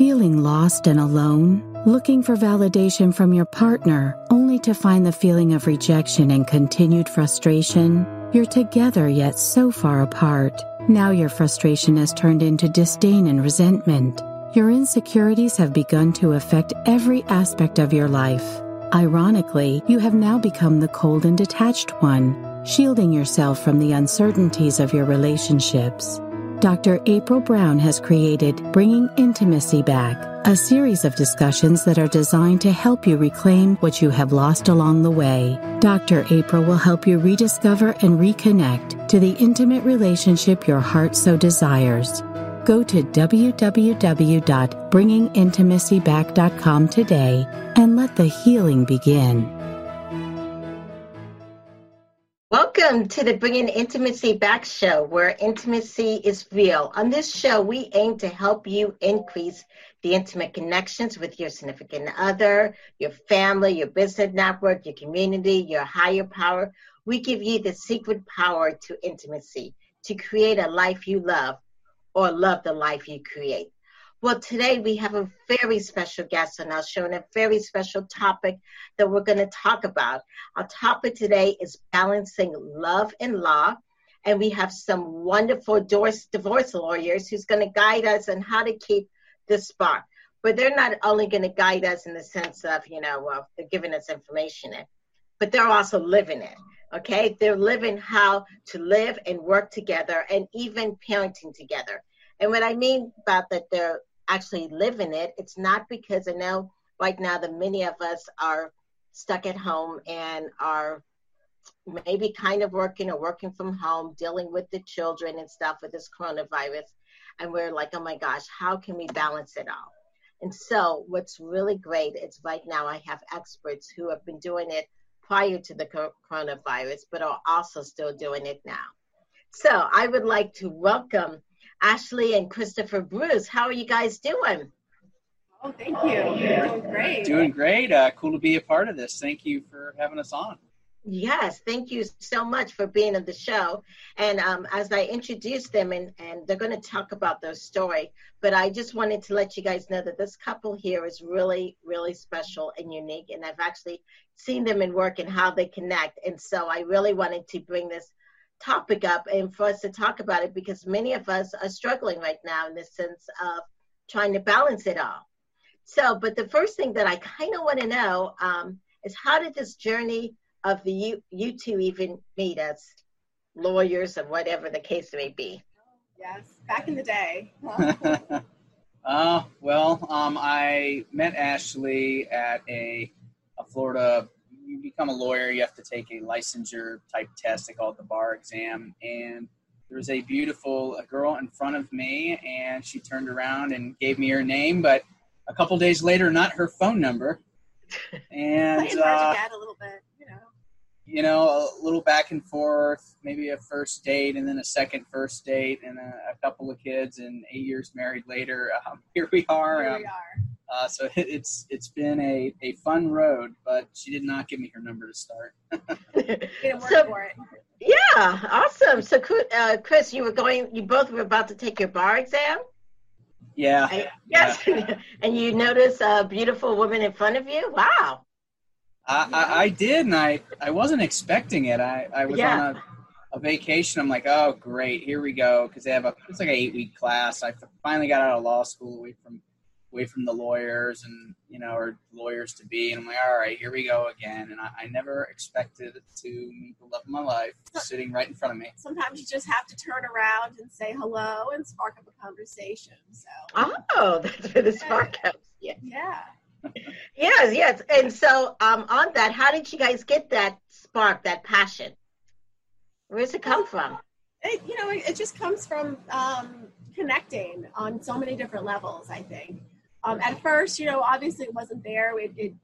feeling lost and alone, looking for validation from your partner, only to find the feeling of rejection and continued frustration? You're together yet so far apart. Now your frustration has turned into disdain and resentment. Your insecurities have begun to affect every aspect of your life. Ironically, you have now become the cold and detached one, shielding yourself from the uncertainties of your relationships. Dr. April Brown has created Bringing Intimacy Back, a series of discussions that are designed to help you reclaim what you have lost along the way. Dr. April will help you rediscover and reconnect to the intimate relationship your heart so desires. Go to www.bringingintimacyback.com today and let the healing begin. Welcome to the Bringing Intimacy Back show, where intimacy is real. On this show, we aim to help you increase the intimate connections with your significant other, your family, your business network, your community, your higher power. We give you the secret power to intimacy, to create a life you love, or love the life you create. Well, today we have a very special guest on our show and a very special topic that we're going to talk about. Our topic today is balancing love and law, and we have some wonderful divorce lawyers who's going to guide us on how to keep the spark. But they're not only going to guide us in the sense of, they're giving us information, but they're also living it. Okay, they're living how to live and work together and even parenting together. And what I mean about that, they're actually living it, it's not because I know right now that many of us are stuck at home and are maybe kind of working or working from home, dealing with the children and stuff with this coronavirus. And we're like, oh my gosh, how can we balance it all? And so what's really great is right now I have experts who have been doing it prior to the coronavirus, but are also still doing it now. So I would like to welcome Ashley and Christopher Bruce. How are you guys doing? Oh, thank you. Yeah. Doing great. Doing great. Cool to be a part of this. Thank you for having us on. Yes, thank you so much for being on the show. And as I introduce them, and they're going to talk about their story, but I just wanted to let you guys know that this couple here is really, really special and unique, and I've actually seen them in work and how they connect. And so I really wanted to bring this topic up and for us to talk about it, because many of us are struggling right now in the sense of trying to balance it all. So, but the first thing that I kind of want to know is, how did this journey of you two even meet as lawyers or whatever the case may be? Yes, back in the day. I met Ashley at a Florida. You become a lawyer, you have to take a licensure type test. They call it the bar exam. And there was a beautiful girl in front of me, and she turned around and gave me her name, but a couple days later, not her phone number. And that a little bit, a little back and forth, maybe a first date and then a second first date and a couple of kids, and 8 years married later, here we are. So it's been a fun road, but she did not give me her number to start. Work for it. Yeah, awesome. So Chris, you both were about to take your bar exam? Yeah. Yes. Yeah. And you noticed a beautiful woman in front of you? Wow. I did, and I wasn't expecting it. I was on a vacation. I'm like, oh, great, here we go, because they have it's like an 8-week class. I finally got out of law school away from the lawyers and, or lawyers to be. And I'm like, all right, here we go again. And I never expected to meet the love of my life sitting right in front of me. Sometimes you just have to turn around and say hello and spark up a conversation. So. Oh, that's where the spark comes. Yeah. Yes. And so on that, how did you guys get that spark, that passion? Where does it come from? It just comes from connecting on so many different levels, I think. At first, obviously it wasn't there. It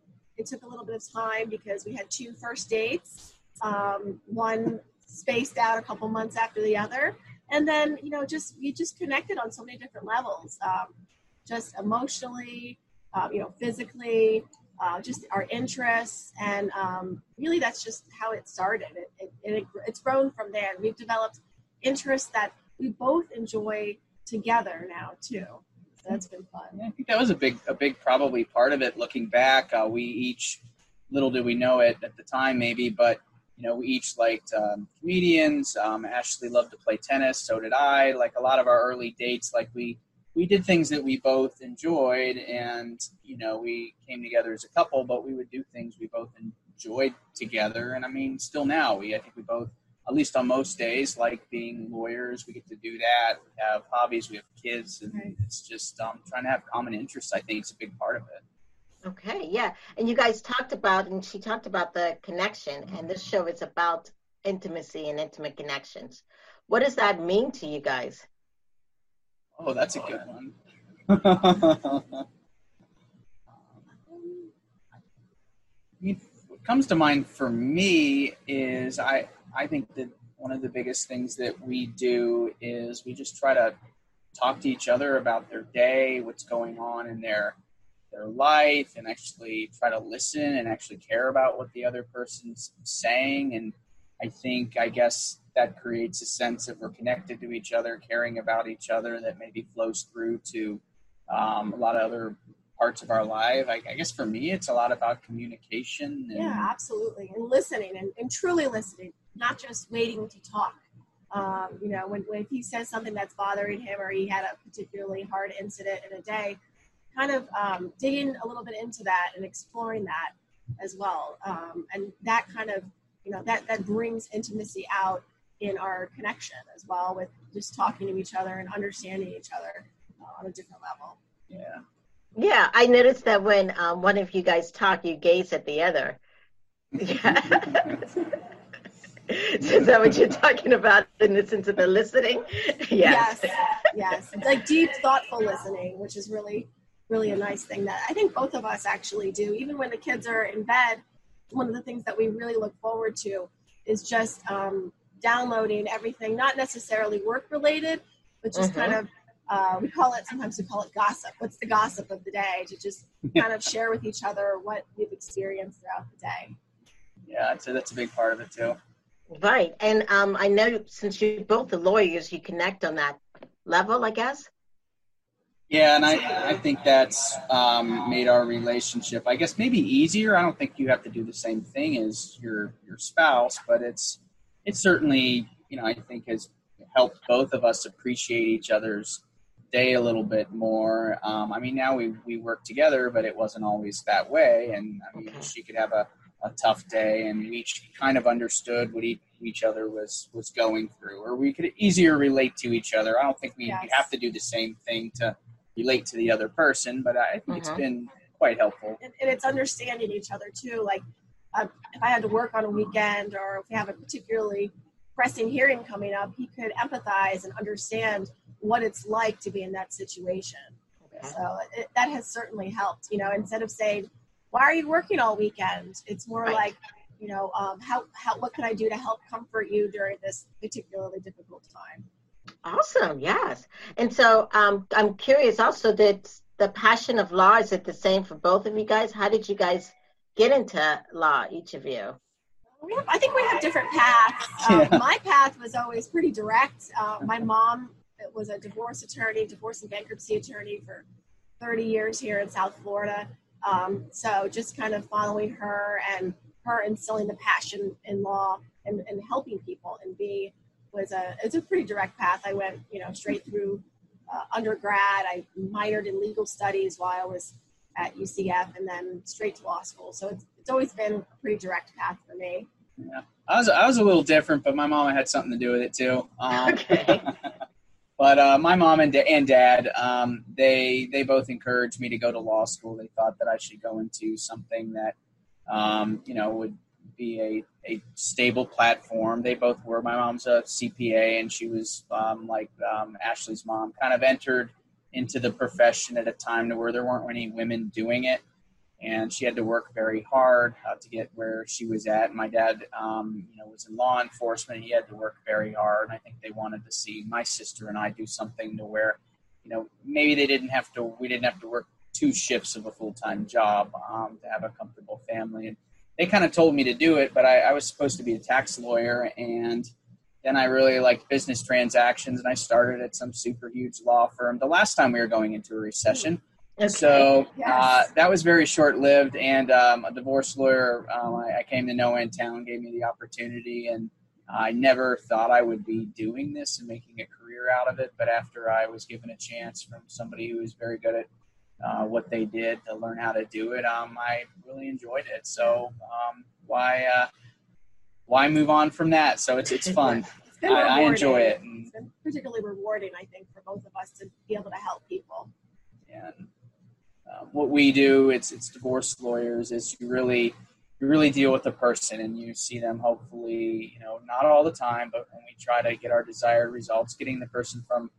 took a little bit of time because we had 2 first dates, one spaced out a couple months after the other. And then, we just connected on so many different levels, just emotionally, physically, just our interests. And really that's just how it started. It's grown from there. We've developed interests that we both enjoy together now too. that's been fun. Yeah, I think that was a big probably part of it. Looking back, we each, little did we know it at the time maybe, but you know, we each liked comedians. Ashley loved to play tennis, so did I. Like a lot of our early dates, like we did things that we both enjoyed, and you know, we came together as a couple, but we would do things we both enjoyed together. And I mean, still now, I think we both, at least on most days, like being lawyers. We get to do that. We have hobbies. We have kids, and it's just trying to have common interests. I think it's a big part of it. Okay, yeah. And you guys talked about, and she talked about the connection, and this show is about intimacy and intimate connections. What does that mean to you guys? Oh, that's a good one. What comes to mind for me is I think that one of the biggest things that we do is we just try to talk to each other about their day, what's going on in their life, and actually try to listen and actually care about what the other person's saying. And I guess that creates a sense of we're connected to each other, caring about each other, that maybe flows through to a lot of other parts of our life. I guess for me, it's a lot about communication. And yeah, absolutely. And listening and truly listening, not just waiting to talk. You know, when if he says something that's bothering him, or he had a particularly hard incident in a day, kind of digging a little bit into that and exploring that as well. And that kind of, you know, that brings intimacy out in our connection as well, with just talking to each other and understanding each other on a different level. Yeah. Yeah, I noticed that when one of you guys talk, you gaze at the other. Yeah. Is that what you're talking about in the sense of the listening? Yes. Yes. It's like deep, thoughtful listening, which is really, really a nice thing that I think both of us actually do. Even when the kids are in bed, one of the things that we really look forward to is just downloading everything, not necessarily work-related, but just kind of, we call it gossip. What's the gossip of the day? To just kind of share with each other what we've experienced throughout the day. Yeah, I'd say that's a big part of it too. Right. And I know since you're both the lawyers, you connect on that level, I guess. Yeah, and I think that's made our relationship, I guess, maybe easier. I don't think you have to do the same thing as your spouse, but it's certainly, you know, I think has helped both of us appreciate each other's day a little bit more. I mean, now we work together, but it wasn't always that way. And I mean, she could have a tough day, and we each kind of understood what each other was going through, or we could easier relate to each other. I don't think we have to do the same thing to relate to the other person, but I think it's been quite helpful. And it's understanding each other too. Like if I had to work on a weekend, or if we have a particularly pressing hearing coming up, he could empathize and understand what it's like to be in that situation. Okay. So that has certainly helped, you know, instead of saying, why are you working all weekend? It's more like, you know, what can I do to help comfort you during this particularly difficult time? Awesome. Yes. And so I'm curious also, did the passion of law, is it the same for both of you guys? How did you guys get into law, each of you? I think we have different paths. My path was always pretty direct. My mom was a divorce and bankruptcy attorney for 30 years here in South Florida. So just kind of following her and her instilling the passion in law and helping people and be it's a pretty direct path. I went, you know, straight through undergrad. I minored in legal studies while I was at UCF, and then straight to law school. So it's always been a pretty direct path for me. Yeah, I was a little different, but my mom had something to do with it too. Okay. But my mom and dad, they both encouraged me to go to law school. They thought that I should go into something that, you know, would be a stable platform. They both were. My mom's a CPA, and she was like Ashley's mom, kind of entered into the profession at a time to where there weren't any women doing it, and she had to work very hard to get where she was at. My dad, you know, was in law enforcement. He had to work very hard. I think they wanted to see my sister and I do something to where, you know, maybe we didn't have to work two shifts of a full-time job to have a comfortable family. And they kind of told me to do it, but I was supposed to be a tax lawyer, and Then I really liked business transactions, and I started at some super huge law firm the last time we were going into a recession. Okay. So that was very short-lived, and a divorce lawyer I came to know in town gave me the opportunity, and I never thought I would be doing this and making a career out of it, but after I was given a chance from somebody who was very good at what they did to learn how to do it, I really enjoyed it. So why move on from that? So it's fun. I enjoy it. It's been particularly rewarding, I think, for both of us to be able to help people. And what we do, it's divorce lawyers, is you really deal with the person, and you see them hopefully, not all the time, but when we try to get our desired results, getting the person from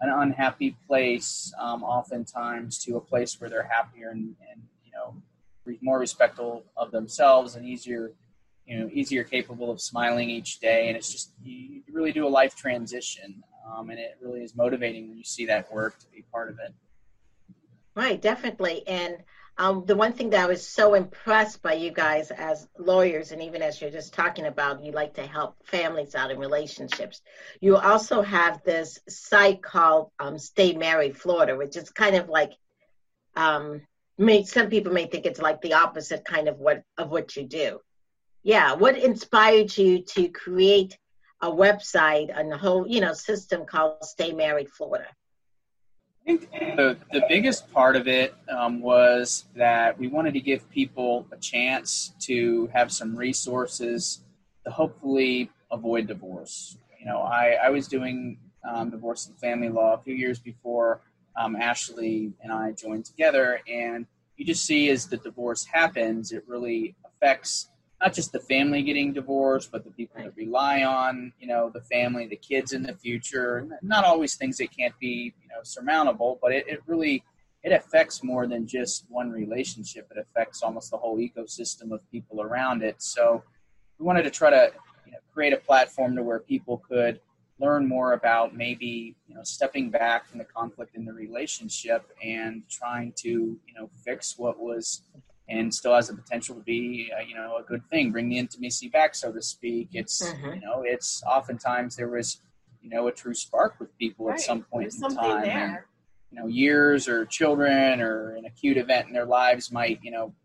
an unhappy place oftentimes to a place where they're happier and more respectful of themselves and easier capable of smiling each day. And it's just, you really do a life transition, and it really is motivating when you see that work to be part of it. Right, definitely. And the one thing that I was so impressed by you guys as lawyers, and even as you're just talking about, you like to help families out in relationships. You also have this site called Stay Married Florida, which is kind of like, some people may think it's like the opposite kind of what you do. Yeah, what inspired you to create a website and the whole, system called Stay Married Florida? I think the biggest part of it was that we wanted to give people a chance to have some resources to hopefully avoid divorce. I was doing divorce and family law a few years before Ashley and I joined together, and you just see as the divorce happens, it really affects not just the family getting divorced, but the people that rely on, the family, the kids in the future. Not always things that can't be, surmountable, but it really affects more than just one relationship. It affects almost the whole ecosystem of people around it. So we wanted to try to create a platform to where people could learn more about maybe, stepping back from the conflict in the relationship and trying to, fix what was and still has the potential to be, a good thing. Bring the intimacy back, so to speak. It's, it's oftentimes there was, a true spark with people at some point in time. And, years or children or an acute event in their lives might,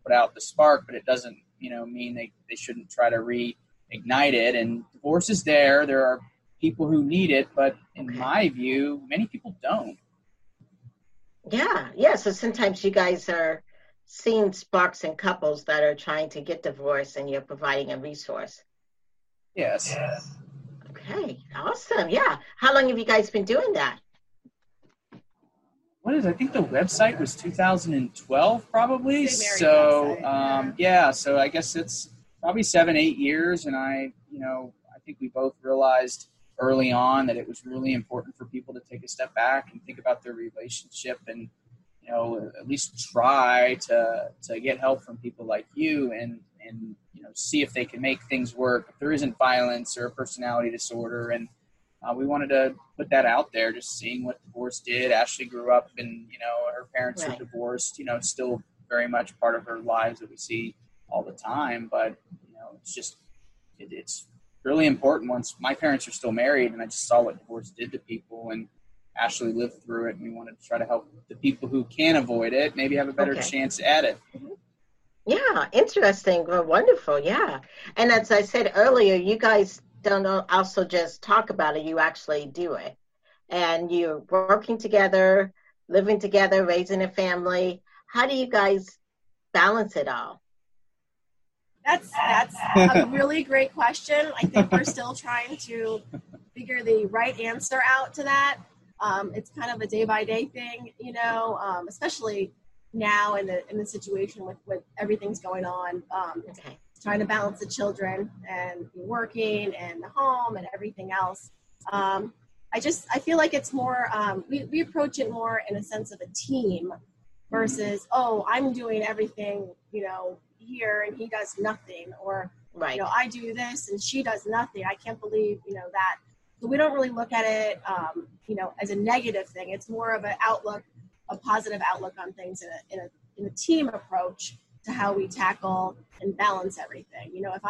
put out the spark, but it doesn't, mean they shouldn't try to reignite it. And divorce is there. There are people who need it, but in my view, many people don't. Yeah. So sometimes you guys are seeing sparks in couples that are trying to get divorced, and you're providing a resource. Yes. Okay. Awesome. Yeah. How long have you guys been doing that? I think the website was 2012 probably. So, so I guess it's probably 7-8 years. And I think we both realized early on that it was really important for people to take a step back and think about their relationship and, at least try to get help from people like you and see if they can make things work, if there isn't violence or personality disorder. And we wanted to put that out there, just seeing what divorce did. Ashley grew up and, her parents were divorced, still very much part of her lives that we see all the time. But, it's just, it's really important. Once my parents are still married, and I just saw what divorce did to people, and Ashley lived through it, and we wanted to try to help the people who can avoid it maybe have a better chance at it. Yeah, interesting. Well, wonderful. Yeah. And as I said earlier, you guys don't also just talk about it, you actually do it. And you're working together, living together, raising a family. How do you guys balance it all? That's a really great question. I think we're still trying to figure the right answer out to that. It's kind of a day-by-day thing, especially now in the situation with everything's going on, trying to balance the children and working and the home and everything else. I feel like it's more, we approach it more in a sense of a team versus, I'm doing everything, here and he does nothing, or, I do this and she does nothing. I can't believe, that. So we don't really look at it, as a negative thing. It's more of an outlook, a positive outlook on things in a team approach to how we tackle and balance everything. If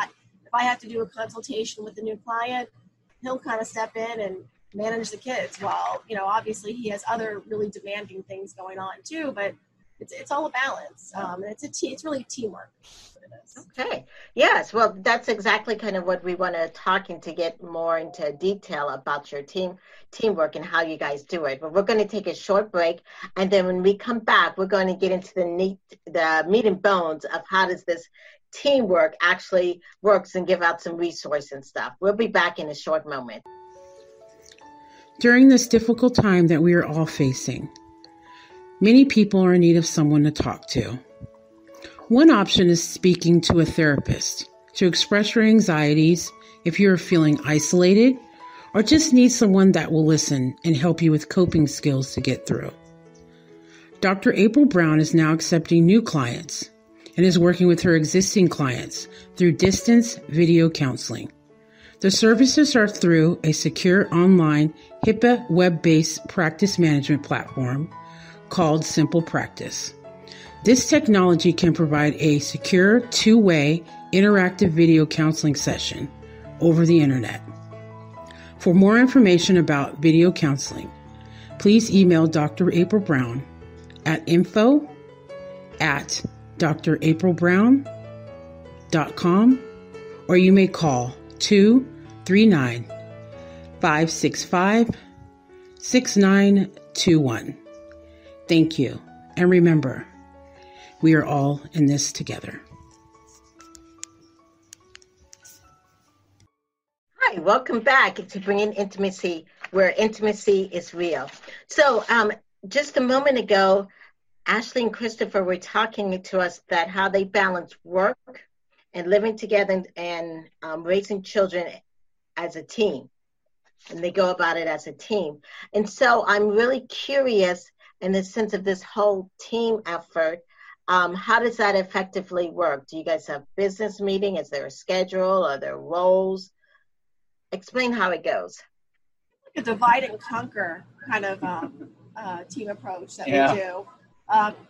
I have to do a consultation with a new client, he'll kind of step in and manage the kids while, you know, obviously he has other really demanding things going on too, but it's all a balance. And it's really teamwork. Okay. Yes. Well, that's exactly kind of what we want to talk and to get more into detail about your teamwork and how you guys do it. But we're going to take a short break. And then when we come back, we're going to get into the meat and bones of how does this teamwork actually works and give out some resources and stuff. We'll be back in a short moment. During this difficult time that we are all facing, many people are in need of someone to talk to. One option is speaking to a therapist to express your anxieties if you're feeling isolated or just need someone that will listen and help you with coping skills to get through. Dr. April Brown is now accepting new clients and is working with her existing clients through distance video counseling. The services are through a secure online HIPAA web-based practice management platform called Simple Practice. This technology can provide a secure, two-way, interactive video counseling session over the internet. For more information about video counseling, please email Dr. April Brown at info@drapralbrown.com, or you may call 239-565-6921. Thank you, and remember, we are all in this together. Hi, welcome back to Bringing Intimacy, where intimacy is real. So just a moment ago, Ashley and Christopher were talking to us that how they balance work and living together and raising children as a team. And they go about it as a team. And so I'm really curious in the sense of this whole team effort. How does that effectively work? Do you guys have business meeting? Is there a schedule? Are there roles? Explain how it goes. A divide and conquer kind of team approach that we do.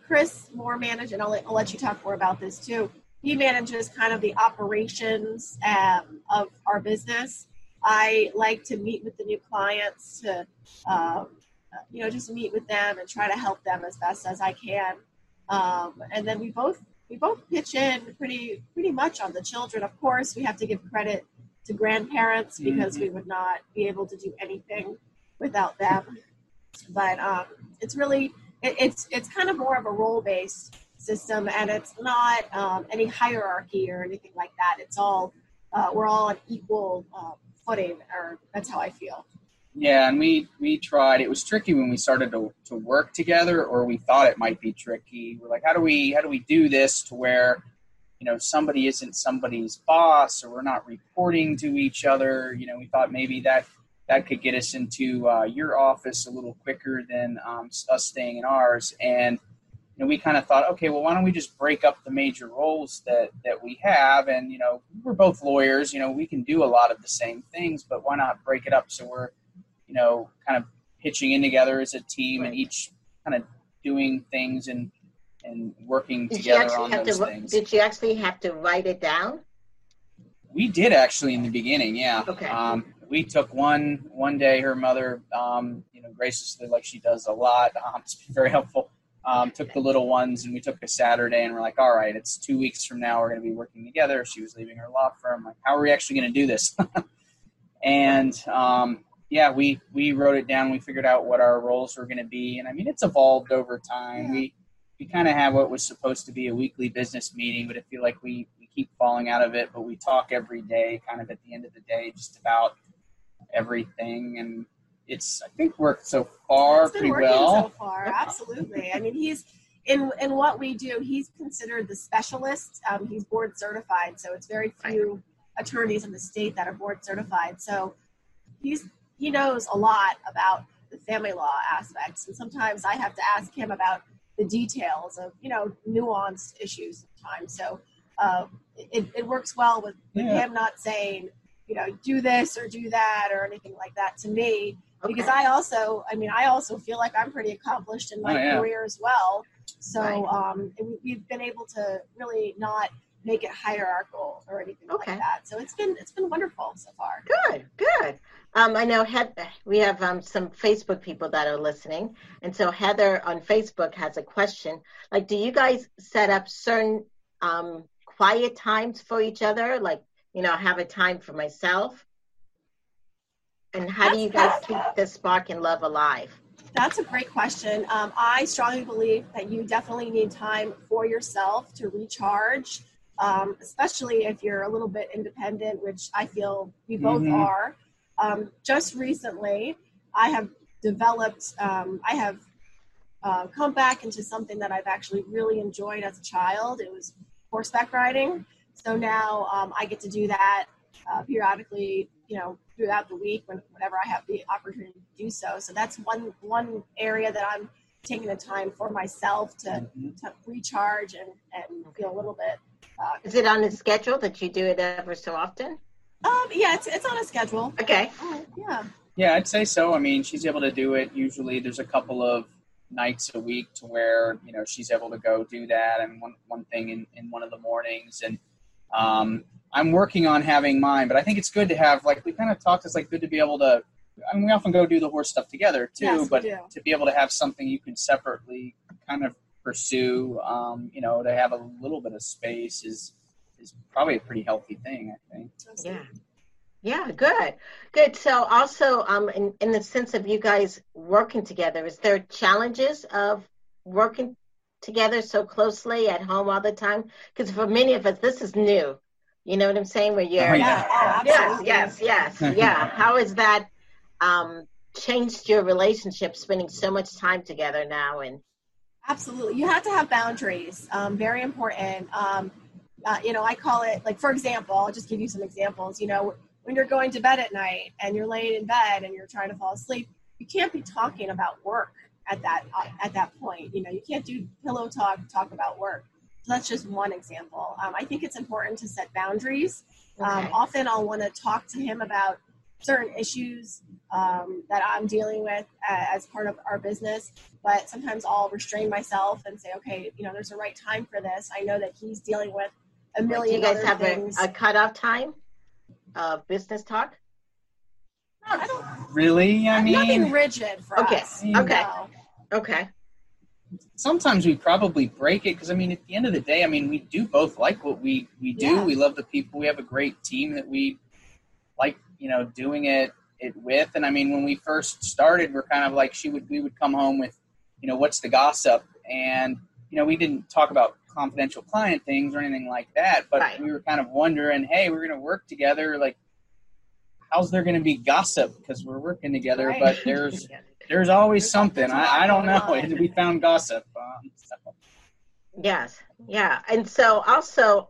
Chris more manages, and I'll let you talk more about this too. He manages kind of the operations of our business. I like to meet with the new clients to, just meet with them and try to help them as best as I can. And then we both pitch in pretty much on the children. Of course, we have to give credit to grandparents because we would not be able to do anything without them. But it's really it's kind of more of a role-based system, and it's not any hierarchy or anything like that. It's all we're all on equal footing, or that's how I feel. Yeah, and we tried. It was tricky when we started to work together, or we thought it might be tricky. We're like, how do we do this to where, you know, somebody isn't somebody's boss, or we're not reporting to each other. You know, we thought maybe that could get us into your office a little quicker than us staying in ours. And you know, we kind of thought, okay, well, why don't we just break up the major roles that we have? And you know, we're both lawyers. You know, we can do a lot of the same things, but why not break it up so we're kind of pitching in together as a team, right, and each kind of doing things and working together on those things. Did you actually have to write it down? We did actually in the beginning, yeah. Okay. We took one day. Her mother, graciously, like she does a lot, it's been very helpful. Took the little ones, and we took a Saturday, and we're like, all right, it's 2 weeks from now. We're going to be working together. She was leaving her law firm. Like, how are we actually going to do this? And yeah, we wrote it down. We figured out what our roles were going to be. And I mean, it's evolved over time. Yeah. We kind of have what was supposed to be a weekly business meeting, but I feel like we keep falling out of it, but we talk every day, kind of at the end of the day, just about everything. And it's, I think, worked so far pretty well. It's been working so far. Absolutely. I mean, he's in what we do, he's considered the specialist. He's board certified. So it's very few attorneys in the state that are board certified. So he knows a lot about the family law aspects, and sometimes I have to ask him about the details of, you know, nuanced issues sometimes. So it works well with him not saying, you know, do this or do that or anything like that to me, because I also feel like I'm pretty accomplished in my career as well. So we've been able to really not make it hierarchical or anything like that. So it's been wonderful so far. Good. I know we have some Facebook people that are listening. And so Heather on Facebook has a question. Like, do you guys set up certain quiet times for each other? Like, you know, have a time for myself? And how do you guys keep the spark and love alive? That's a great question. I strongly believe that you definitely need time for yourself to recharge, especially if you're a little bit independent, which I feel we both are. Just recently, I have developed, come back into something that I've actually really enjoyed as a child. It was horseback riding. So now I get to do that periodically, you know, throughout the week whenever I have the opportunity to do so. So that's one area that I'm taking the time for myself to recharge and feel a little bit. Is it on a schedule that you do it ever so often? Yeah, it's on a schedule. Okay. Yeah. Yeah, I'd say so. I mean, she's able to do it. Usually there's a couple of nights a week to where, you know, she's able to go do that. And one thing in one of the mornings, and I'm working on having mine, but I think it's good to have, like, we kind of talked, it's like good to be able to, I mean, we often go do the horse stuff together too, yes, but to be able to have something you can separately kind of pursue, you know, to have a little bit of space is probably a pretty healthy thing, I think. Yeah. Yeah. Good. Good. So also, in the sense of you guys working together, is there challenges of working together so closely at home all the time? Because for many of us, this is new. You know what I'm saying? Where you're, yes. How has that changed your relationship? Spending so much time together now, and absolutely, you have to have boundaries. Very important. You know, I call it, like, for example, I'll just give you some examples. You know, when you're going to bed at night and you're laying in bed and you're trying to fall asleep, you can't be talking about work at that point. You know, you can't do pillow talk about work. So that's just one example. I think it's important to set boundaries. Often I'll want to talk to him about certain issues that I'm dealing with as part of our business, but sometimes I'll restrain myself and say, okay, you know, there's a right time for this. I know that he's dealing with a million other things. Do you guys have a cutoff time of business talk? Really? I mean, nothing rigid for us. Okay. Sometimes we probably break it because, I mean, at the end of the day, I mean, we do both like what we do. Yeah. We love the people. We have a great team that we like, you know, doing it with. And I mean, when we first started, we're kind of like we would come home with, you know, what's the gossip? And, you know, we didn't talk about confidential client things or anything like that, but we were kind of wondering, hey, we're going to work together. Like, how's there going to be gossip? Because we're working together, but there's... There's always something. I don't know. We found gossip. So. Yes. Yeah. And so also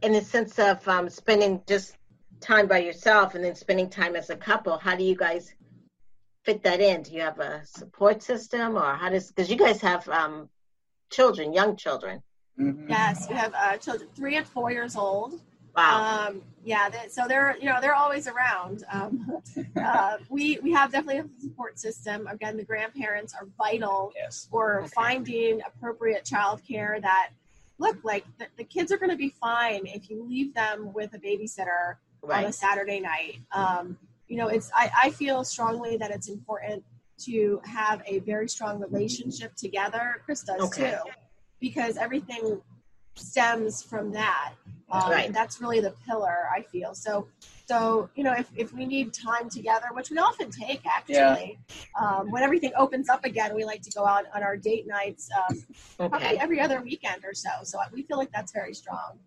in the sense of spending just time by yourself and then spending time as a couple, how do you guys fit that in? Do you have a support system or because you guys have children, young children. Mm-hmm. Yes. We have children 3 and 4 years old. Wow. So they're always around. We have definitely a support system. Again, the grandparents are vital for finding appropriate childcare that the kids are going to be fine if you leave them with a babysitter on a Saturday night. You know, I feel strongly that it's important to have a very strong relationship together. Chris does too, because everything stems from that. And that's really the pillar, I feel. So you know, if we need time together, which we often take, actually, when everything opens up again, we like to go out on our date nights probably every other weekend or so. So we feel like that's very strong.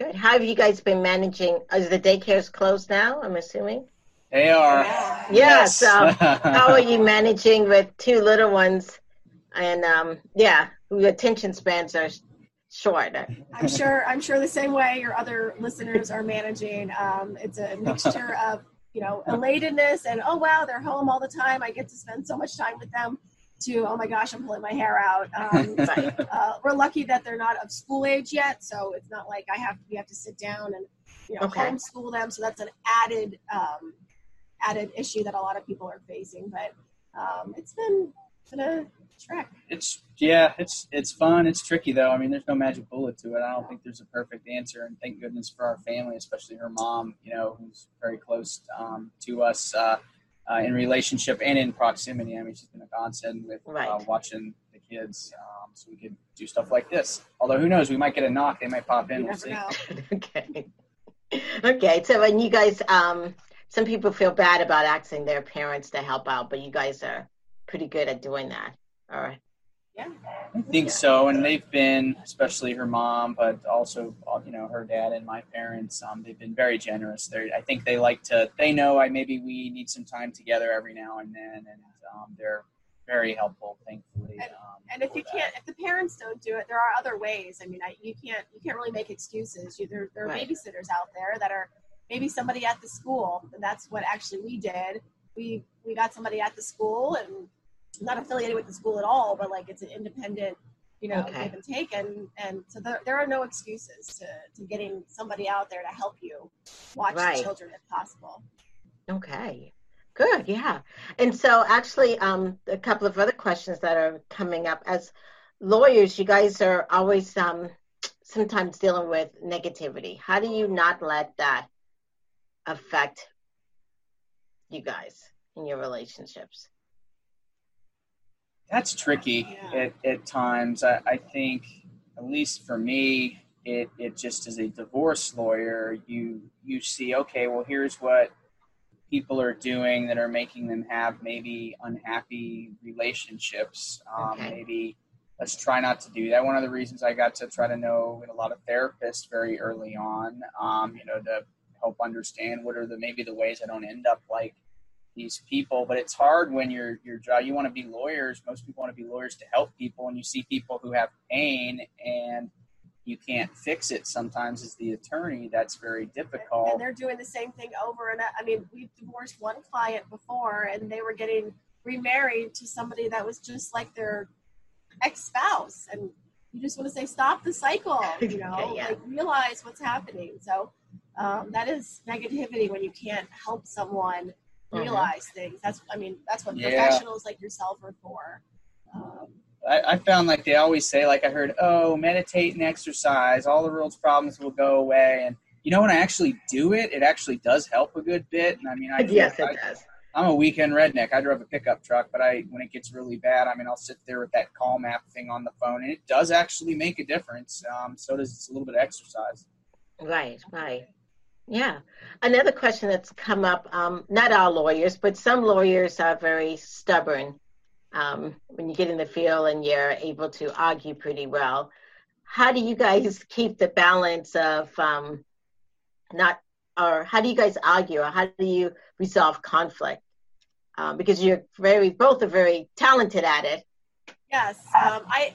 Yeah. Good. How have you guys been managing? Is the daycares closed now, I'm assuming? They are. Yeah. Yes. So how are you managing with two little ones? And, the attention spans are short. I'm sure the same way your other listeners are managing. It's a mixture of, you know, elatedness and, oh, wow, they're home all the time. I get to spend so much time with them to, oh, my gosh, I'm pulling my hair out. We're lucky that they're not of school age yet. So it's not like we have to sit down and, you know, homeschool them. So that's an added issue that a lot of people are facing. But it's been a trek. It's Yeah, it's fun. It's tricky, though. I mean, there's no magic bullet to it. I don't think there's a perfect answer. And thank goodness for our family, especially her mom, you know, who's very close to us in relationship and in proximity. I mean, she's been a godsend with watching the kids, so we could do stuff like this. Although, who knows? We might get a knock. They might pop in. We'll see. Okay. So, and you guys, some people feel bad about asking their parents to help out, but you guys are pretty good at doing that. All right. Yeah, I think so. And they've been, especially her mom, but also, you know, her dad and my parents, they've been very generous. I think they like to, they know maybe we need some time together every now and then, and they're very helpful, thankfully. And if you can't, if the parents don't do it, there are other ways. I mean, you can't really make excuses. There are babysitters out there that are maybe somebody at the school, and that's what actually we did. We got somebody at the school, and not affiliated with the school at all, but like it's an independent, you know, give and take. And so there are no excuses to getting somebody out there to help you watch the children if possible. Okay, good. Yeah. And so actually a couple of other questions that are coming up. As lawyers, you guys are always sometimes dealing with negativity. How do you not let that affect you guys in your relationships? That's tricky at times. I think, at least for me, it just as a divorce lawyer, you see, okay, well, here's what people are doing that are making them have maybe unhappy relationships. Maybe let's try not to do that. One of the reasons I got to try to know a lot of therapists very early on, you know, to help understand what are the ways I don't end up like these people. But it's hard when your job, you want to be lawyers. Most people want to be lawyers to help people, and you see people who have pain and you can't fix it. Sometimes as the attorney, that's very difficult. And they're doing the same thing over. And I mean, we've divorced one client before, and they were getting remarried to somebody that was just like their ex-spouse. And you just want to say, stop the cycle, you know, like realize what's happening. So that is negativity when you can't help someone realize things. That's what professionals like yourself are for. I found, like they always say, like I heard, meditate and exercise, all the world's problems will go away. And you know, when I actually do it, it actually does help a good bit. And I mean, it does. I'm a weekend redneck. I drive a pickup truck, but when it gets really bad, I mean, I'll sit there with that Calm app thing on the phone, and it does actually make a difference. So does a little bit of exercise. Right. Yeah. Another question that's come up, not all lawyers, but some lawyers are very stubborn when you get in the field and you're able to argue pretty well. How do you guys keep the balance of how do you guys argue, or how do you resolve conflict? Because you're both are very talented at it. Yes. I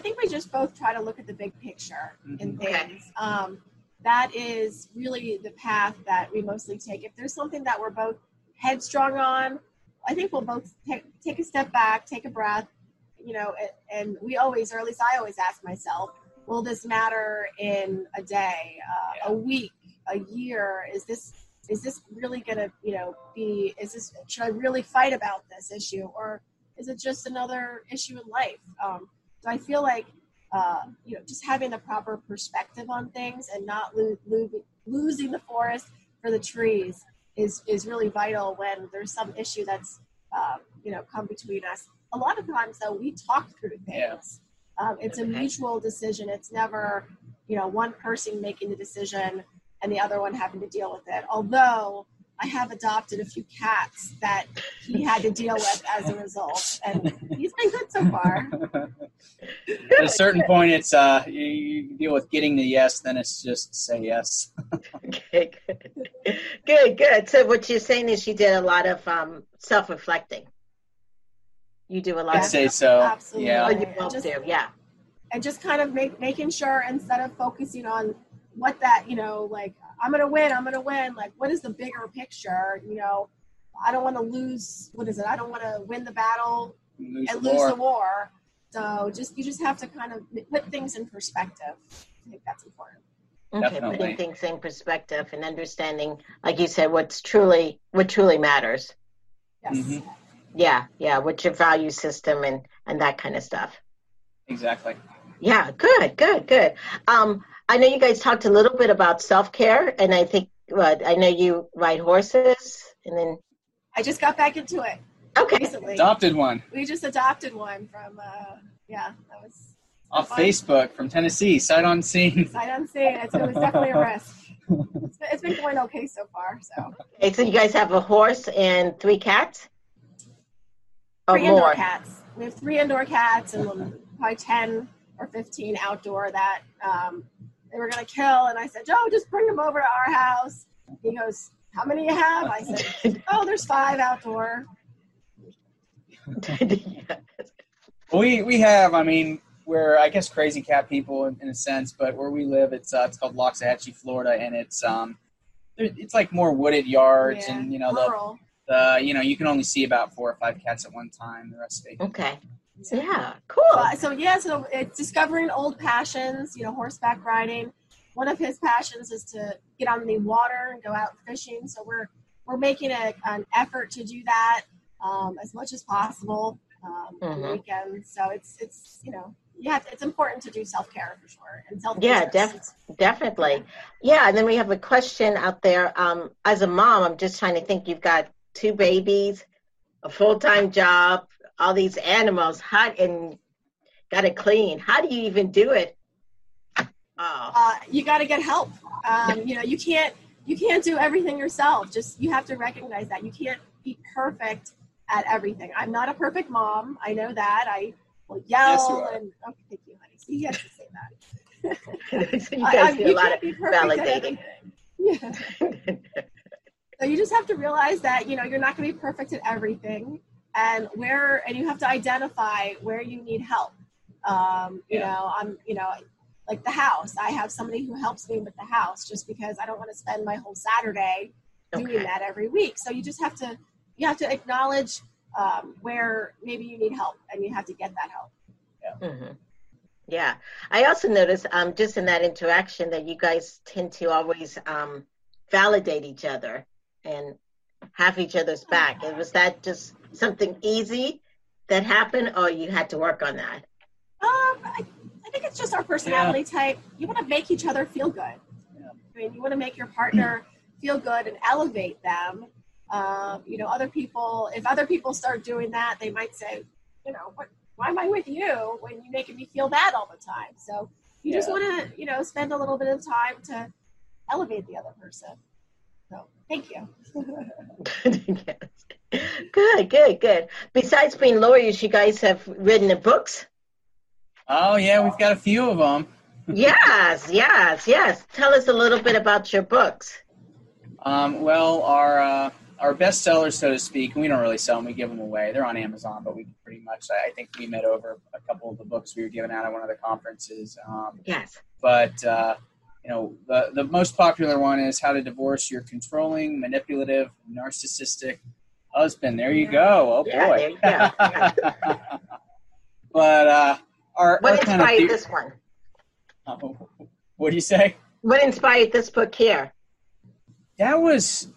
think we just both try to look at the big picture in things. Okay. That is really the path that we mostly take. If there's something that we're both headstrong on, I think we'll both take a step back, take a breath, you know, and or at least I always ask myself, will this matter in a day, a week, a year? Is this really going to, you know, should I really fight about this issue, or is it just another issue in life? So I feel like, you know, just having the proper perspective on things and not losing the forest for the trees is really vital when there's some issue that's, you know, come between us. A lot of times, though, we talk through things. Yeah. It's a mutual decision. It's never, you know, one person making the decision and the other one having to deal with it. Although I have adopted a few cats that he had to deal with as a result, and he's been good so far. At a certain point, it's you deal with getting the yes, then it's just say yes. Okay, good. So what you're saying is you did a lot of self-reflecting. You do a lot. I'd say so. Absolutely. Yeah. You both do. Yeah. And just kind of making sure, instead of focusing on what that, you know, like, I'm going to win. Like, what is the bigger picture? You know, I don't want to lose. What is it? I don't want to win the battle and lose the war. So you just have to kind of put things in perspective. I think that's important. Okay. Definitely. Putting things in perspective and understanding, like you said, what truly matters. Yes. Mm-hmm. Yeah. What's your value system and and that kind of stuff. Exactly. Yeah, good, good, good. I know you guys talked a little bit about self-care, and I think, I know you ride horses, and then... I just got back into it. Okay. Recently. Adopted one. We just adopted one from, yeah, that was... Off fun. Facebook from Tennessee, sight unseen. Sight unseen. It was definitely a risk. It's been going okay so far. So. Okay, so you guys have a horse and 3 cats? Or three more? Indoor cats. We have 3 indoor cats and probably 10 or 15 outdoor that they were going to kill. And I said, Joe, just bring them over to our house. He goes, how many do you have? I said, oh, there's 5 outdoor. We have, I mean, we're, I guess, crazy cat people in a sense, but where we live, it's called Loxahatchee, Florida, and it's like more wooded yards, yeah, and you know, the you know, you can only see about 4 or 5 cats at one time. The rest of the okay, so, yeah, cool. So it's discovering old passions. You know, horseback riding. One of his passions is to get on the water and go out fishing. So we're making an effort to do that as much as possible on the weekends. So it's you know. Yeah, it's important to do self-care for sure. And self-care. Yeah, definitely. Yeah, and then we have a question out there. As a mom, I'm just trying to think. You've got 2 babies, a full-time job, all these animals, hot and got to clean. How do you even do it? You got to get help. You know, you can't do everything yourself. Just you have to recognize that you can't be perfect at everything. I'm not a perfect mom. I know that. Well, yell yes, and okay, thank you, honey. So you have to say that. So you guys do a lot of validating. Yeah. So you just have to realize that you know you're not going to be perfect at everything, and you have to identify where you need help. You know, I'm you know like the house. I have somebody who helps me with the house just because I don't want to spend my whole Saturday doing that every week. So you just have to acknowledge. Where maybe you need help and you have to get that help. Yeah. Mm-hmm. Yeah. I also noticed just in that interaction that you guys tend to always validate each other and have each other's back. And was that just something easy that happened or you had to work on that? I think it's just our personality type. You want to make each other feel good. Yeah. I mean, you want to make your partner feel good and elevate them. You know, if other people start doing that, they might say, you know, why am I with you when you're making me feel bad all the time? So you just want to, you know, spend a little bit of time to elevate the other person. So thank you. Yes. Good. Besides being lawyers, you guys have written the books. Oh yeah. We've got a few of them. Yes. Tell us a little bit about your books. Well, our bestsellers, so to speak, we don't really sell them. We give them away. They're on Amazon, but we pretty much, I think we met over a couple of the books we were giving out at one of the conferences. Yes. But, you know, the most popular one is How to Divorce Your Controlling, Manipulative, Narcissistic Husband. There you go. Oh, yeah, boy. There you go. But our inspired kind of this one? What do you say? What inspired this book here? That was,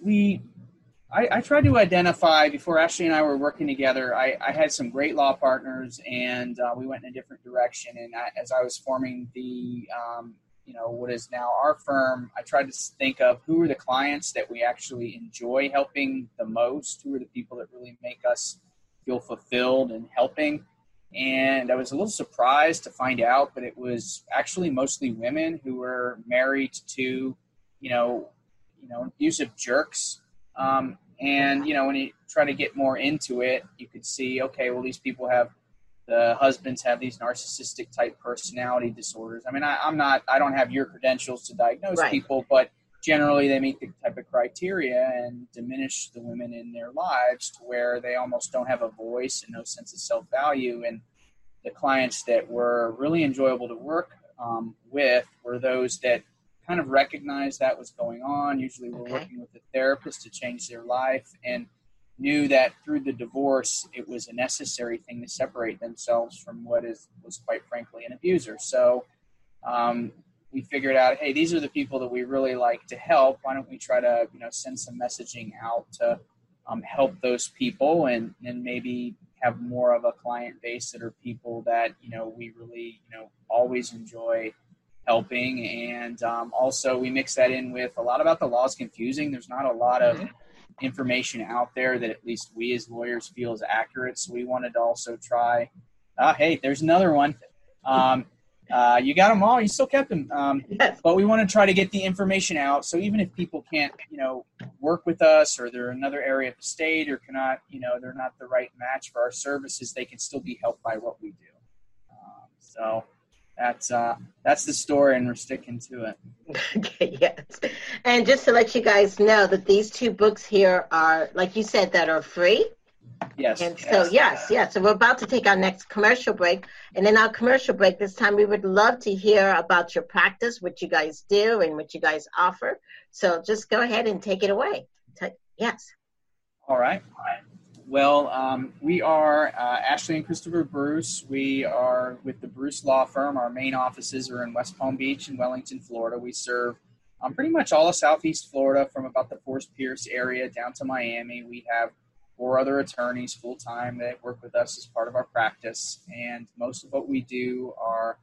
I tried to identify, before Ashley and I were working together, I had some great law partners, and we went in a different direction, and as I was forming the, you know, what is now our firm, I tried to think of who are the clients that we actually enjoy helping the most, who are the people that really make us feel fulfilled and helping, and I was a little surprised to find out, but it was actually mostly women who were married to, you know, abusive jerks. And, you know, when you try to get more into it, you could see, okay, well, these people the husbands have these narcissistic type personality disorders. I mean, I don't have your credentials to diagnose people, but generally they meet the type of criteria and diminish the women in their lives to where they almost don't have a voice and no sense of self-value. And the clients that were really enjoyable to work with were those that kind of recognized that was going on. Usually we're working with a therapist to change their life and knew that through the divorce, it was a necessary thing to separate themselves from what was quite frankly an abuser. So we figured out, hey, these are the people that we really like to help. Why don't we try to, you know, send some messaging out to help those people and maybe have more of a client base that are people that, you know, we really, you know, always enjoy helping. And also we mix that in with a lot about the law is confusing. There's not a lot of information out there that at least we as lawyers feel is accurate. So we wanted to also try, hey, there's another one. You got them all, you still kept them. But we want to try to get the information out. So even if people can't, you know, work with us, or they're in another area of the state, or cannot, you know, they're not the right match for our services, they can still be helped by what we do. So that's the story, and we're sticking to it. Okay, yes. And just to let you guys know that these two books here are, like you said, that are free. Yes. And so, yes. So we're about to take our next commercial break. And in our commercial break this time, we would love to hear about your practice, what you guys do and what you guys offer. So just go ahead and take it away. Yes. All right. Well, we are Ashley and Christopher Bruce. We are with the Bruce Law Firm. Our main offices are in West Palm Beach and Wellington, Florida. We serve pretty much all of Southeast Florida from about the Forest Pierce area down to Miami. We have 4 other attorneys full-time that work with us as part of our practice. And most of what we do are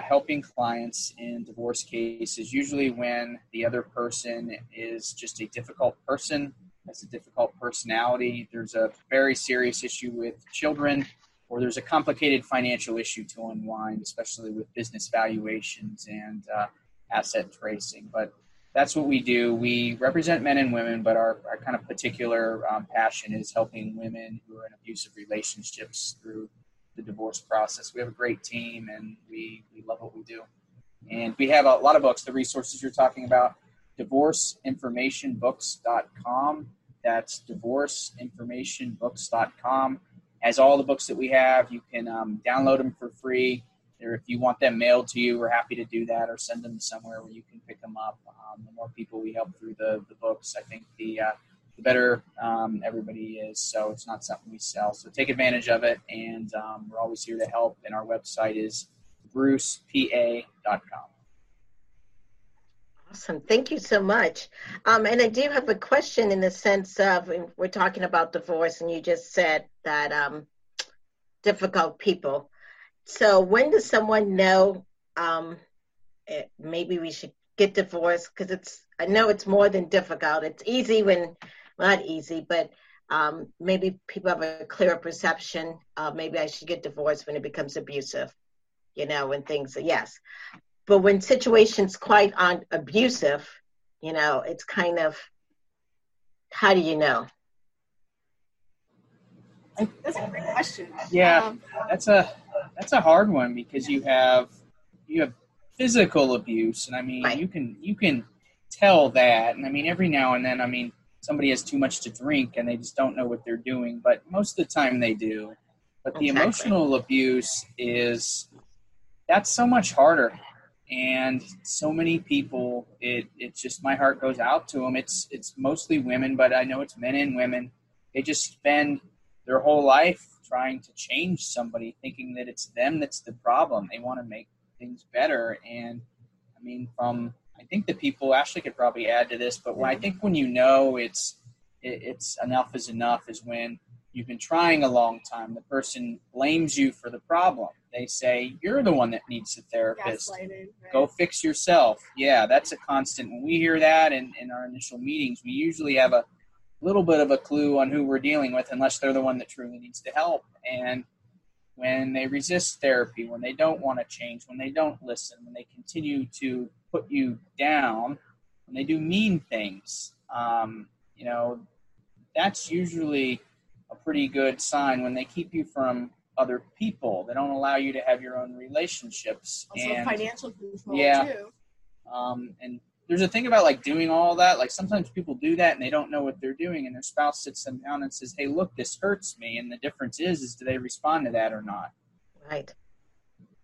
helping clients in divorce cases, usually when the other person is just a difficult person, has a difficult personality, there's a very serious issue with children, or there's a complicated financial issue to unwind, especially with business valuations and asset tracing. But that's what we do. We represent men and women, but our kind of particular passion is helping women who are in abusive relationships through the divorce process. We have a great team, and we love what we do. And we have a lot of books, the resources you're talking about, DivorceInformationBooks.com. That's DivorceInformationBooks.com. Has all the books that we have. You can download them for free. Or if you want them mailed to you, we're happy to do that, or send them somewhere where you can pick them up. The more people we help through the books, I think the better everybody is. So it's not something we sell. So take advantage of it, and we're always here to help. And our website is BrucePA.com. Awesome. Thank you so much. And I do have a question in the sense of we're talking about divorce, and you just said that difficult people. So when does someone know maybe we should get divorced? Because I know it's more than difficult. It's easy when, well, not easy, but maybe people have a clearer perception of maybe I should get divorced when it becomes abusive, you know, when things, yes. But when situations quite abusive, you know, it's kind of, how do you know? That's a great question. Yeah, that's a hard one, because you have physical abuse, and I mean, right. you can tell that, and I mean, every now and then, I mean, somebody has too much to drink and they just don't know what they're doing, but most of the time they do. But the emotional abuse that's so much harder, and so many people, it's just, my heart goes out to them. It's mostly women, but I know it's men and women. They just spend their whole life trying to change somebody, thinking that it's them that's the problem. They want to make things better. And I mean, I think the people, Ashley could probably add to this, but I think when you know it's enough is enough is when you've been trying a long time. The person blames you for the problem. They say, you're the one that needs a therapist. Gaslighting, right? Go fix yourself. Yeah, that's a constant. When we hear that in our initial meetings, we usually have a little bit of a clue on who we're dealing with, unless they're the one that truly needs the help. And when they resist therapy, when they don't want to change, when they don't listen, when they continue to put you down, when they do mean things, you know, that's usually a pretty good sign. When they keep you from other people, they don't allow you to have your own relationships. Also and financial control, too. And there's a thing about like doing all that. Like sometimes people do that and they don't know what they're doing, and their spouse sits them down and says, hey, look, this hurts me. And the difference is do they respond to that or not? Right.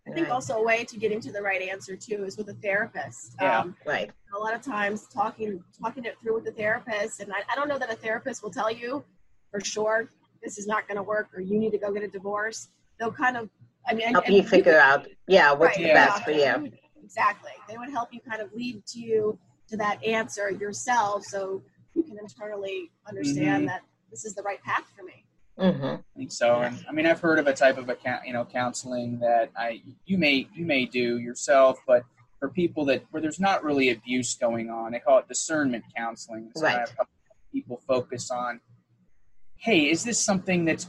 I think also a way to get into the right answer too is with a therapist. Yeah. Right. A lot of times talking it through with the therapist, and I don't know that a therapist will tell you for sure, this is not going to work, or you need to go get a divorce. They'll kind of, I mean, help you figure out, what's best for you. Exactly. They would help you kind of lead you to that answer yourself, so you can internally understand that this is the right path for me. Mm-hmm. And so, and, I mean, I've heard of a type of counseling that you may do yourself, but for people where there's not really abuse going on, they call it discernment counseling. So right. People focus on, hey, is this something that's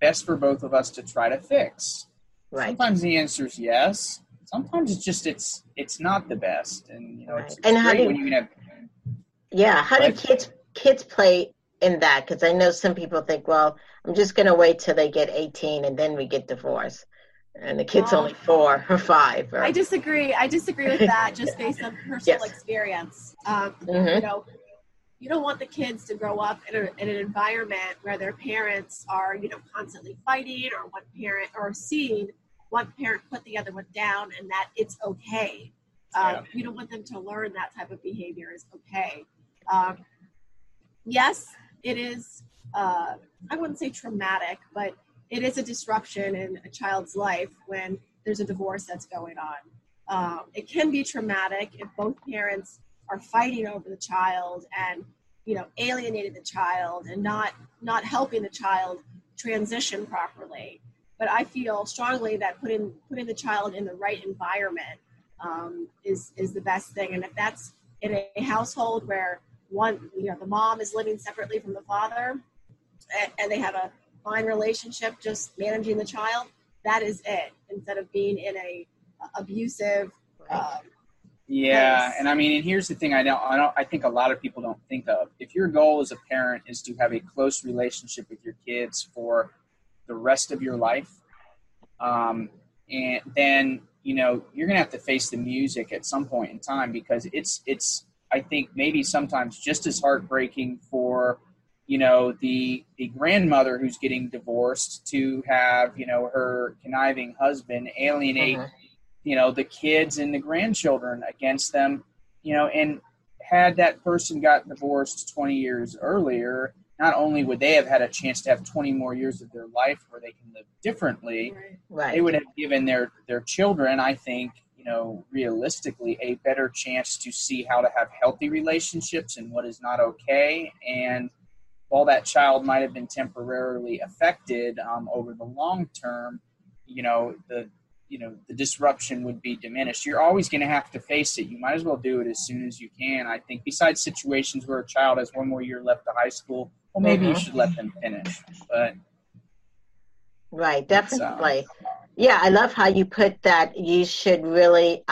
best for both of us to try to fix? Right. Sometimes the answer is yes. Sometimes it's just it's not the best, and you know. Right. It's and how do you have, yeah? How do kids play in that? Because I know some people think, well, I'm just going to wait till they get 18, and then we get divorced. And the kid's only 4 or 5. Or... I disagree with that, just based on personal yes. experience. Mm-hmm. You know, you don't want the kids to grow up in an environment where their parents are, you know, constantly fighting, or one parent, or seeing one parent put the other one down, and that it's okay. Yeah. You don't want them to learn that type of behavior is okay. Yes, it is. I wouldn't say traumatic, but it is a disruption in a child's life when there's a divorce that's going on. It can be traumatic if both parents are fighting over the child and, you know, alienating the child and not helping the child transition properly. But I feel strongly that putting the child in the right environment is the best thing. And if that's in a household where one, you know, the mom is living separately from the father, and they have a fine relationship, just managing the child, that is it, instead of being in a abusive yeah place. And I mean, and here's the thing, I think a lot of people don't think of, if your goal as a parent is to have a close relationship with your kids for the rest of your life, and then, you know, you're gonna have to face the music at some point in time, because it's I think maybe sometimes just as heartbreaking for, you know, the grandmother who's getting divorced to have, you know, her conniving husband alienate, uh-huh. you know, the kids and the grandchildren against them, you know. And had that person got divorced 20 years earlier, not only would they have had a chance to have 20 more years of their life where they can live differently, right. they would have given their children, I think, you know, realistically, a better chance to see how to have healthy relationships and what is not okay. And while that child might have been temporarily affected, over the long term, you know, the disruption would be diminished. You're always going to have to face it. You might as well do it as soon as you can, I think, besides situations where a child has one more year left of high school. Well, maybe mm-hmm. you should let them finish. But right, definitely. So. Yeah, I love how you put that. You should really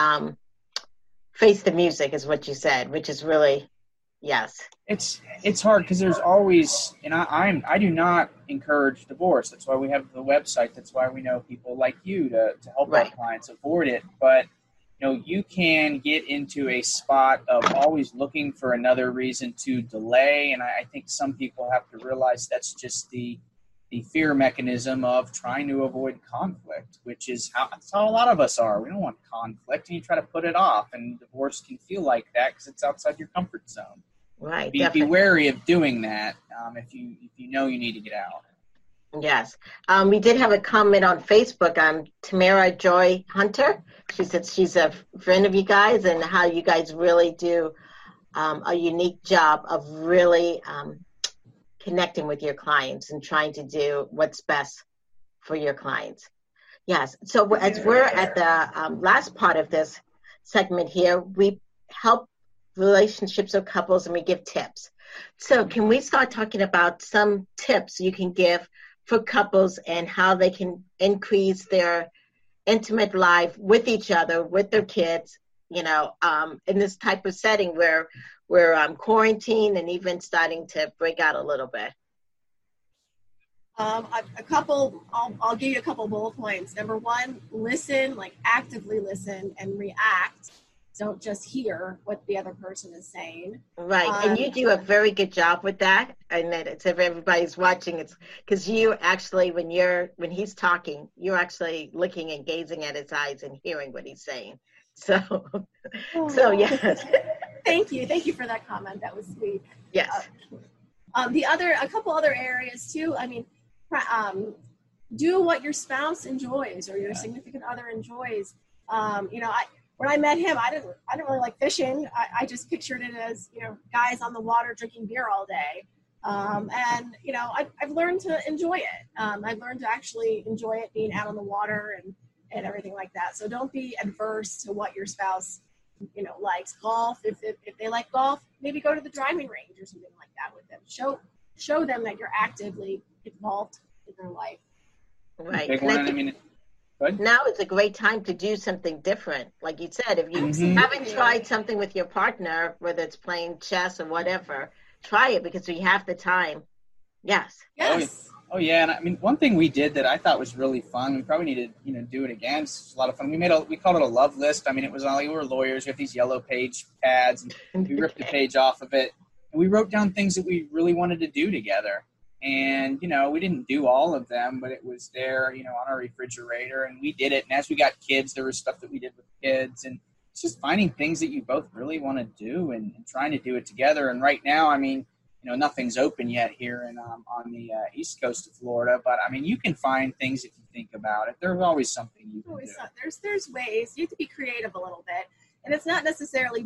face the music is what you said, which is really – yes. It's hard because there's always, and I do not encourage divorce. That's why we have the website. That's why we know people like you to help right. our clients avoid it. But, you know, you can get into a spot of always looking for another reason to delay. And I think some people have to realize that's just the fear mechanism of trying to avoid conflict, which is that's how a lot of us are. We don't want conflict, and you try to put it off, and divorce can feel like that because it's outside your comfort zone. Right. Be wary of doing that if you know you need to get out. Yes. We did have a comment on Facebook. Tamara Joy Hunter. She said she's a friend of you guys, and how you guys really do a unique job of really connecting with your clients and trying to do what's best for your clients. Yes. So as we're at the last part of this segment here, we help relationships of couples, and we give tips. So can we start talking about some tips you can give for couples and how they can increase their intimate life with each other, with their kids, you know, in this type of setting where we're quarantined and even starting to break out a little bit? I'll give you a couple bullet points. Number one, listen, like actively listen and react. Don't just hear what the other person is saying. Right. And you do a very good job with that. And that it's, if everybody's watching, it's because you actually, when he's talking, you're actually looking and gazing at his eyes and hearing what he's saying. So yes. Thank you for that comment. That was sweet. Yes. A couple other areas too. I mean, do what your spouse enjoys or your significant other enjoys. You know, when I met him, I didn't really like fishing. I just pictured it as, you know, guys on the water drinking beer all day. And, you know, I've learned to enjoy it. I've learned to actually enjoy it being out on the water and everything like that. So don't be adverse to what your spouse, you know, likes. Golf. If they like golf, maybe go to the driving range or something like that with them. Show them that you're actively involved in their life. Right. Now it's a great time to do something different. Like you said, if you haven't tried something with your partner, whether it's playing chess or whatever, try it because we have the time. Yes. Oh, yeah. And I mean, one thing we did that I thought was really fun, we probably need to, you know, do it again. It's a lot of fun. We called it a love list. I mean, it was all, we were lawyers. We have these yellow page pads and we ripped a page off of it. And we wrote down things that we really wanted to do together. And, you know, we didn't do all of them, but it was there, you know, on our refrigerator, and we did it. And as we got kids, there was stuff that we did with kids, and it's just finding things that you both really want to do and trying to do it together. And right now, I mean, you know, nothing's open yet here and on the east coast of Florida, but I mean, you can find things if you think about it. There's always something you can do. There's ways. You have to be creative a little bit, and it's not necessarily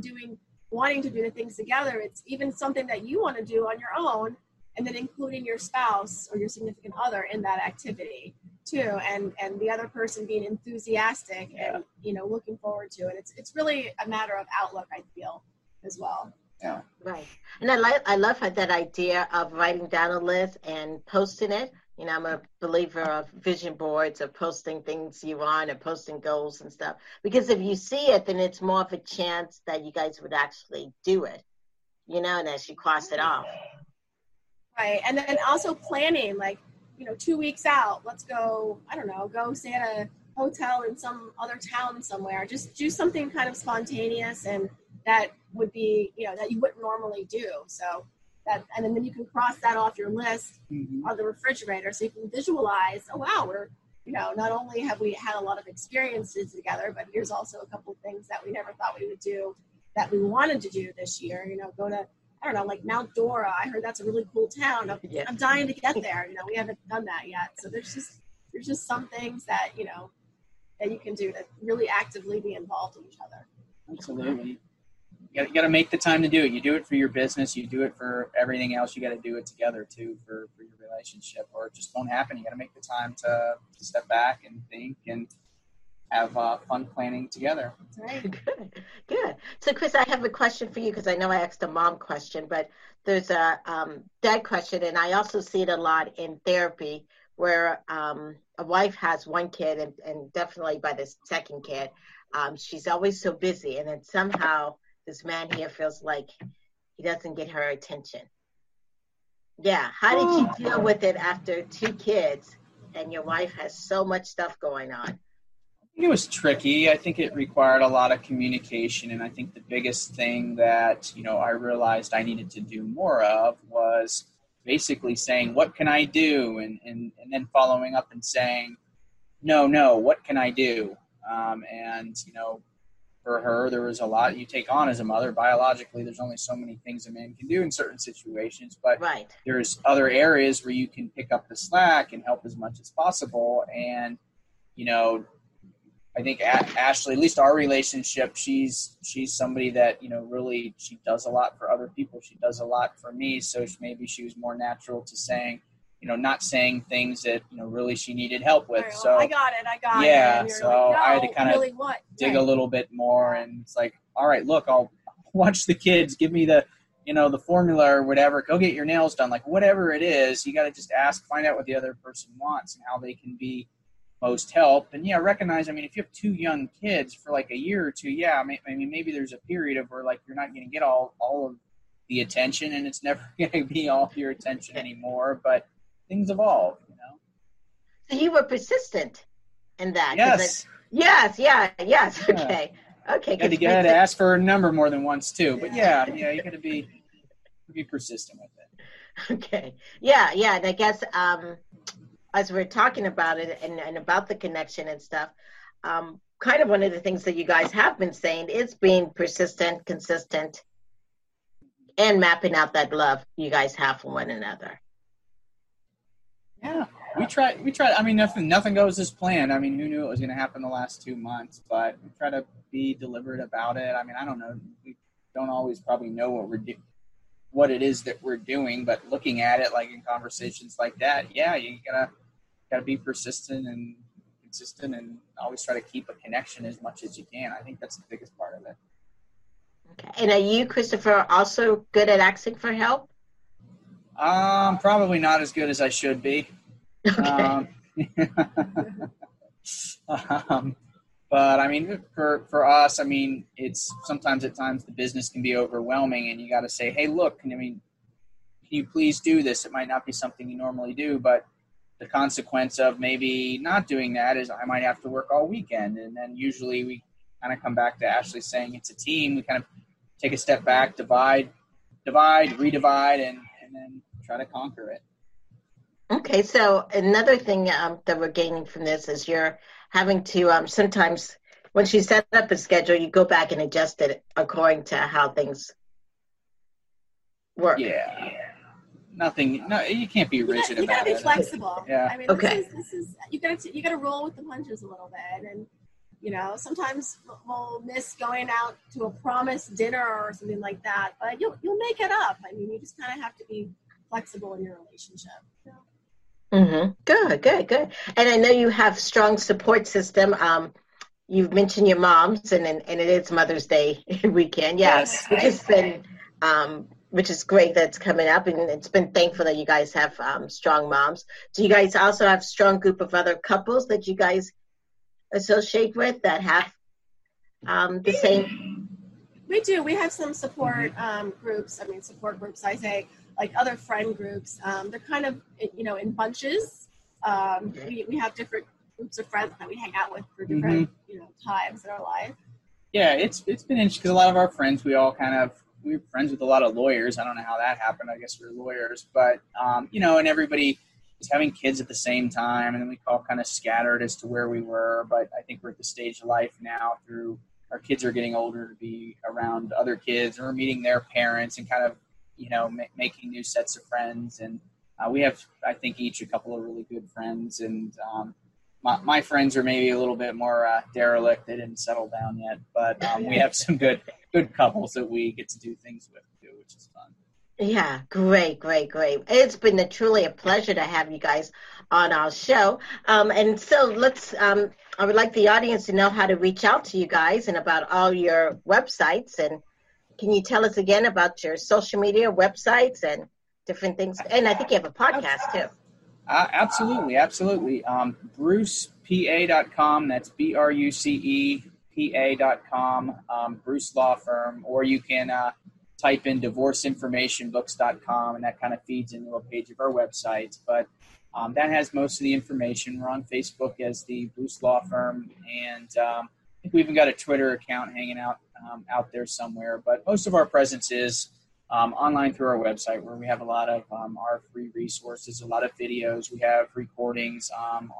wanting to do the things together. It's even something that you want to do on your own. And then including your spouse or your significant other in that activity too, and the other person being enthusiastic and, you know, looking forward to it. It's really a matter of outlook, I feel, as well. Yeah. Right. And I love that idea of writing down a list and posting it. You know, I'm a believer of vision boards, of posting things you want or posting goals and stuff. Because if you see it, then it's more of a chance that you guys would actually do it, you know, and as you cross it off. Right. And then also planning, like, you know, 2 weeks out, let's go, I don't know, go stay at a hotel in some other town somewhere. Just do something kind of spontaneous and that would be, you know, that you wouldn't normally do. So that, and then you can cross that off your list on the refrigerator so you can visualize, oh, wow, we're, you know, not only have we had a lot of experiences together, but here's also a couple of things that we never thought we would do that we wanted to do this year, you know, go to, I don't know, like Mount Dora. I heard that's a really cool town. I'm dying to get there. You know, we haven't done that yet. So there's just some things that, you know, that you can do to really actively be involved in each other. Absolutely. You got to make the time to do it. You do it for your business. You do it for everything else. You got to do it together too for your relationship, or it just won't happen. You got to make the time to step back and think and have fun planning together. Right. Good. So, Chris, I have a question for you because I know I asked a mom question, but there's a dad question, and I also see it a lot in therapy where a wife has one kid, and definitely by the second kid, she's always so busy, and then somehow this man here feels like he doesn't get her attention. Yeah. How did you deal with it after two kids, and your wife has so much stuff going on? It was tricky. I think it required a lot of communication. And I think the biggest thing that, you know, I realized I needed to do more of was basically saying, what can I do? And then following up and saying, no, what can I do? And, you know, for her, there was a lot you take on as a mother. Biologically, there's only so many things a man can do in certain situations, but there's other areas where you can pick up the slack and help as much as possible. And, you know, I think Ashley, at least our relationship, she's somebody that, you know, really, she does a lot for other people. She does a lot for me. So maybe she was more natural to saying, you know, not saying things that, you know, really she needed help with. Well, so I got it. Yeah. So like, I had to kind of really dig a little bit more, and it's like, all right, look, I'll watch the kids. Give me the, you know, the formula or whatever. Go get your nails done. Like whatever it is, you got to just ask, find out what the other person wants and how they can be most help. And recognize, I mean, if you have two young kids for like a year or two, maybe there's a period of where like you're not going to get all of the attention, and it's never going to be all your attention anymore, but things evolve, you know. So you were persistent in that. Yes. Yeah. Okay. You had to ask for a number more than once too, but you got to be persistent with it. Okay. Yeah. And I guess, as we're talking about it and about the connection and stuff, kind of one of the things that you guys have been saying is being persistent, consistent, and mapping out that love you guys have for one another. Yeah, we try. I mean, nothing goes as planned. I mean, who knew it was going to happen the last 2 months, but we try to be deliberate about it. I mean, I don't know. We don't always probably know what we're doing. what it is that we're doing, but looking at it like in conversations like that, yeah, you gotta be persistent and consistent and always try to keep a connection as much as you can. I think that's the biggest part of it. Okay. And are you, Christopher, also good at asking for help? Probably not as good as I should be. Okay. But I mean, for us, I mean, it's sometimes at times the business can be overwhelming and you got to say, hey, look, I mean, can you please do this? It might not be something you normally do, but the consequence of maybe not doing that is I might have to work all weekend. And then usually we kind of come back to Ashley saying it's a team. We kind of take a step back, divide, redivide, and then try to conquer it. Okay, so another thing that we're gaining from this is you're having to sometimes, once you set up a schedule, you go back and adjust it according to how things work. Yeah, nothing. No, you can't be rigid about it. You gotta be flexible. Yeah. I mean, okay. This is you gotta roll with the punches a little bit, and you know sometimes we'll miss going out to a promised dinner or something like that, but you'll make it up. I mean, you just kind of have to be flexible in your relationship. So. Mm-hmm. Good. And I know you have strong support system. You've mentioned your moms, and it is Mother's Day weekend. Yes, which has been, which is great that's coming up, and it's been thankful that you guys have strong moms. Do you guys also have a strong group of other couples that you guys associate with that have the same? We do. We have some support groups. I mean, support groups. I say. Like other friend groups, they're kind of, you know, in bunches. We have different groups of friends that we hang out with for different, you know, times in our life. Yeah, it's been interesting because a lot of our friends, we're friends with a lot of lawyers. I don't know how that happened. I guess we're lawyers, but you know, and everybody is having kids at the same time, and then we all kind of scattered as to where we were. But I think we're at the stage of life now through our kids are getting older to be around other kids or meeting their parents and kind of. You know, making new sets of friends. And we have, I think, each a couple of really good friends. And my friends are maybe a little bit more derelict. They didn't settle down yet. But we have some good couples that we get to do things with, too, which is fun. Yeah, great. It's been truly a pleasure to have you guys on our show. And so let's, I would like the audience to know how to reach out to you guys and about all your websites. And can you tell us again about your social media websites and different things? And I think you have a podcast, too. Absolutely. BrucePA.com. That's BrucePA.com, Bruce Law Firm. Or you can type in DivorceInformationBooks.com, and that kind of feeds into a page of our website. But that has most of the information. We're on Facebook as the Bruce Law Firm. And I think we even got a Twitter account hanging out there somewhere, but most of our presence is online through our website, where we have a lot of our free resources, a lot of videos. We have recordings on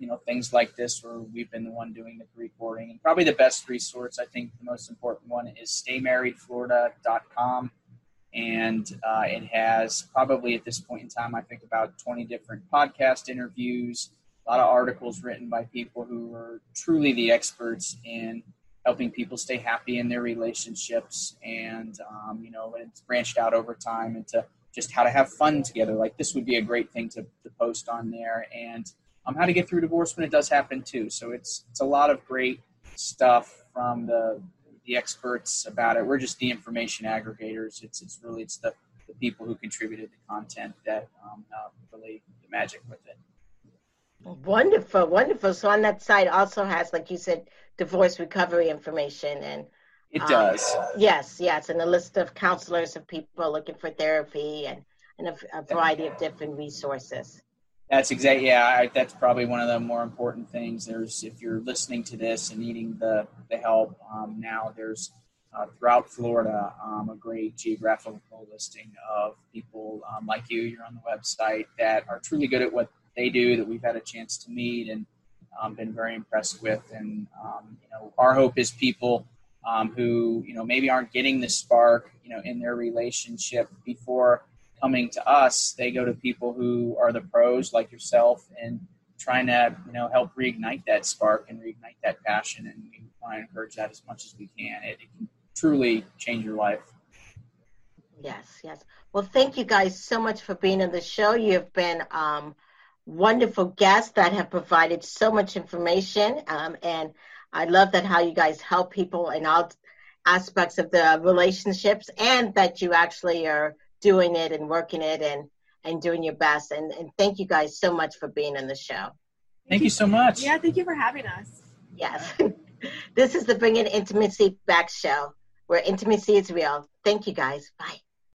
you know, things like this, where we've been the one doing the recording. And probably the best resource, I think the most important one, is StayMarriedFlorida.com, and it has probably at this point in time, I think, about 20 different podcast interviews, a lot of articles written by people who are truly the experts in helping people stay happy in their relationships. And, you know, it's branched out over time into just how to have fun together. Like, this would be a great thing to post on there, and how to get through divorce when it does happen too. So it's a lot of great stuff from the experts about it. We're just the information aggregators. It's really the people who contributed the content that really the magic with it. Wonderful. So on that site also has, like you said, divorce recovery information, and it does. Yes, and a list of counselors, of people looking for therapy, and a variety of different resources. That's exactly. Yeah, that's probably one of the more important things. There's, if you're listening to this and needing the help now, there's throughout Florida a great geographical listing of people like you. You're on the website that are truly good at what they do, that we've had a chance to meet and been very impressed with. And, you know, our hope is people who, you know, maybe aren't getting the spark, you know, in their relationship before coming to us, they go to people who are the pros like yourself and trying to, you know, help reignite that spark and reignite that passion. And we want to encourage that as much as we can. It can truly change your life. Yes, yes. Well, thank you guys so much for being on the show. You have been wonderful guests that have provided so much information, and I love that how you guys help people in all aspects of the relationships, and that you actually are doing it and working it and doing your best. And thank you guys so much for being on the show. Thank you so much. Yeah, thank you for having us. Yes. This is the Bringing Intimacy Back show, where intimacy is real. Thank you, guys. Bye.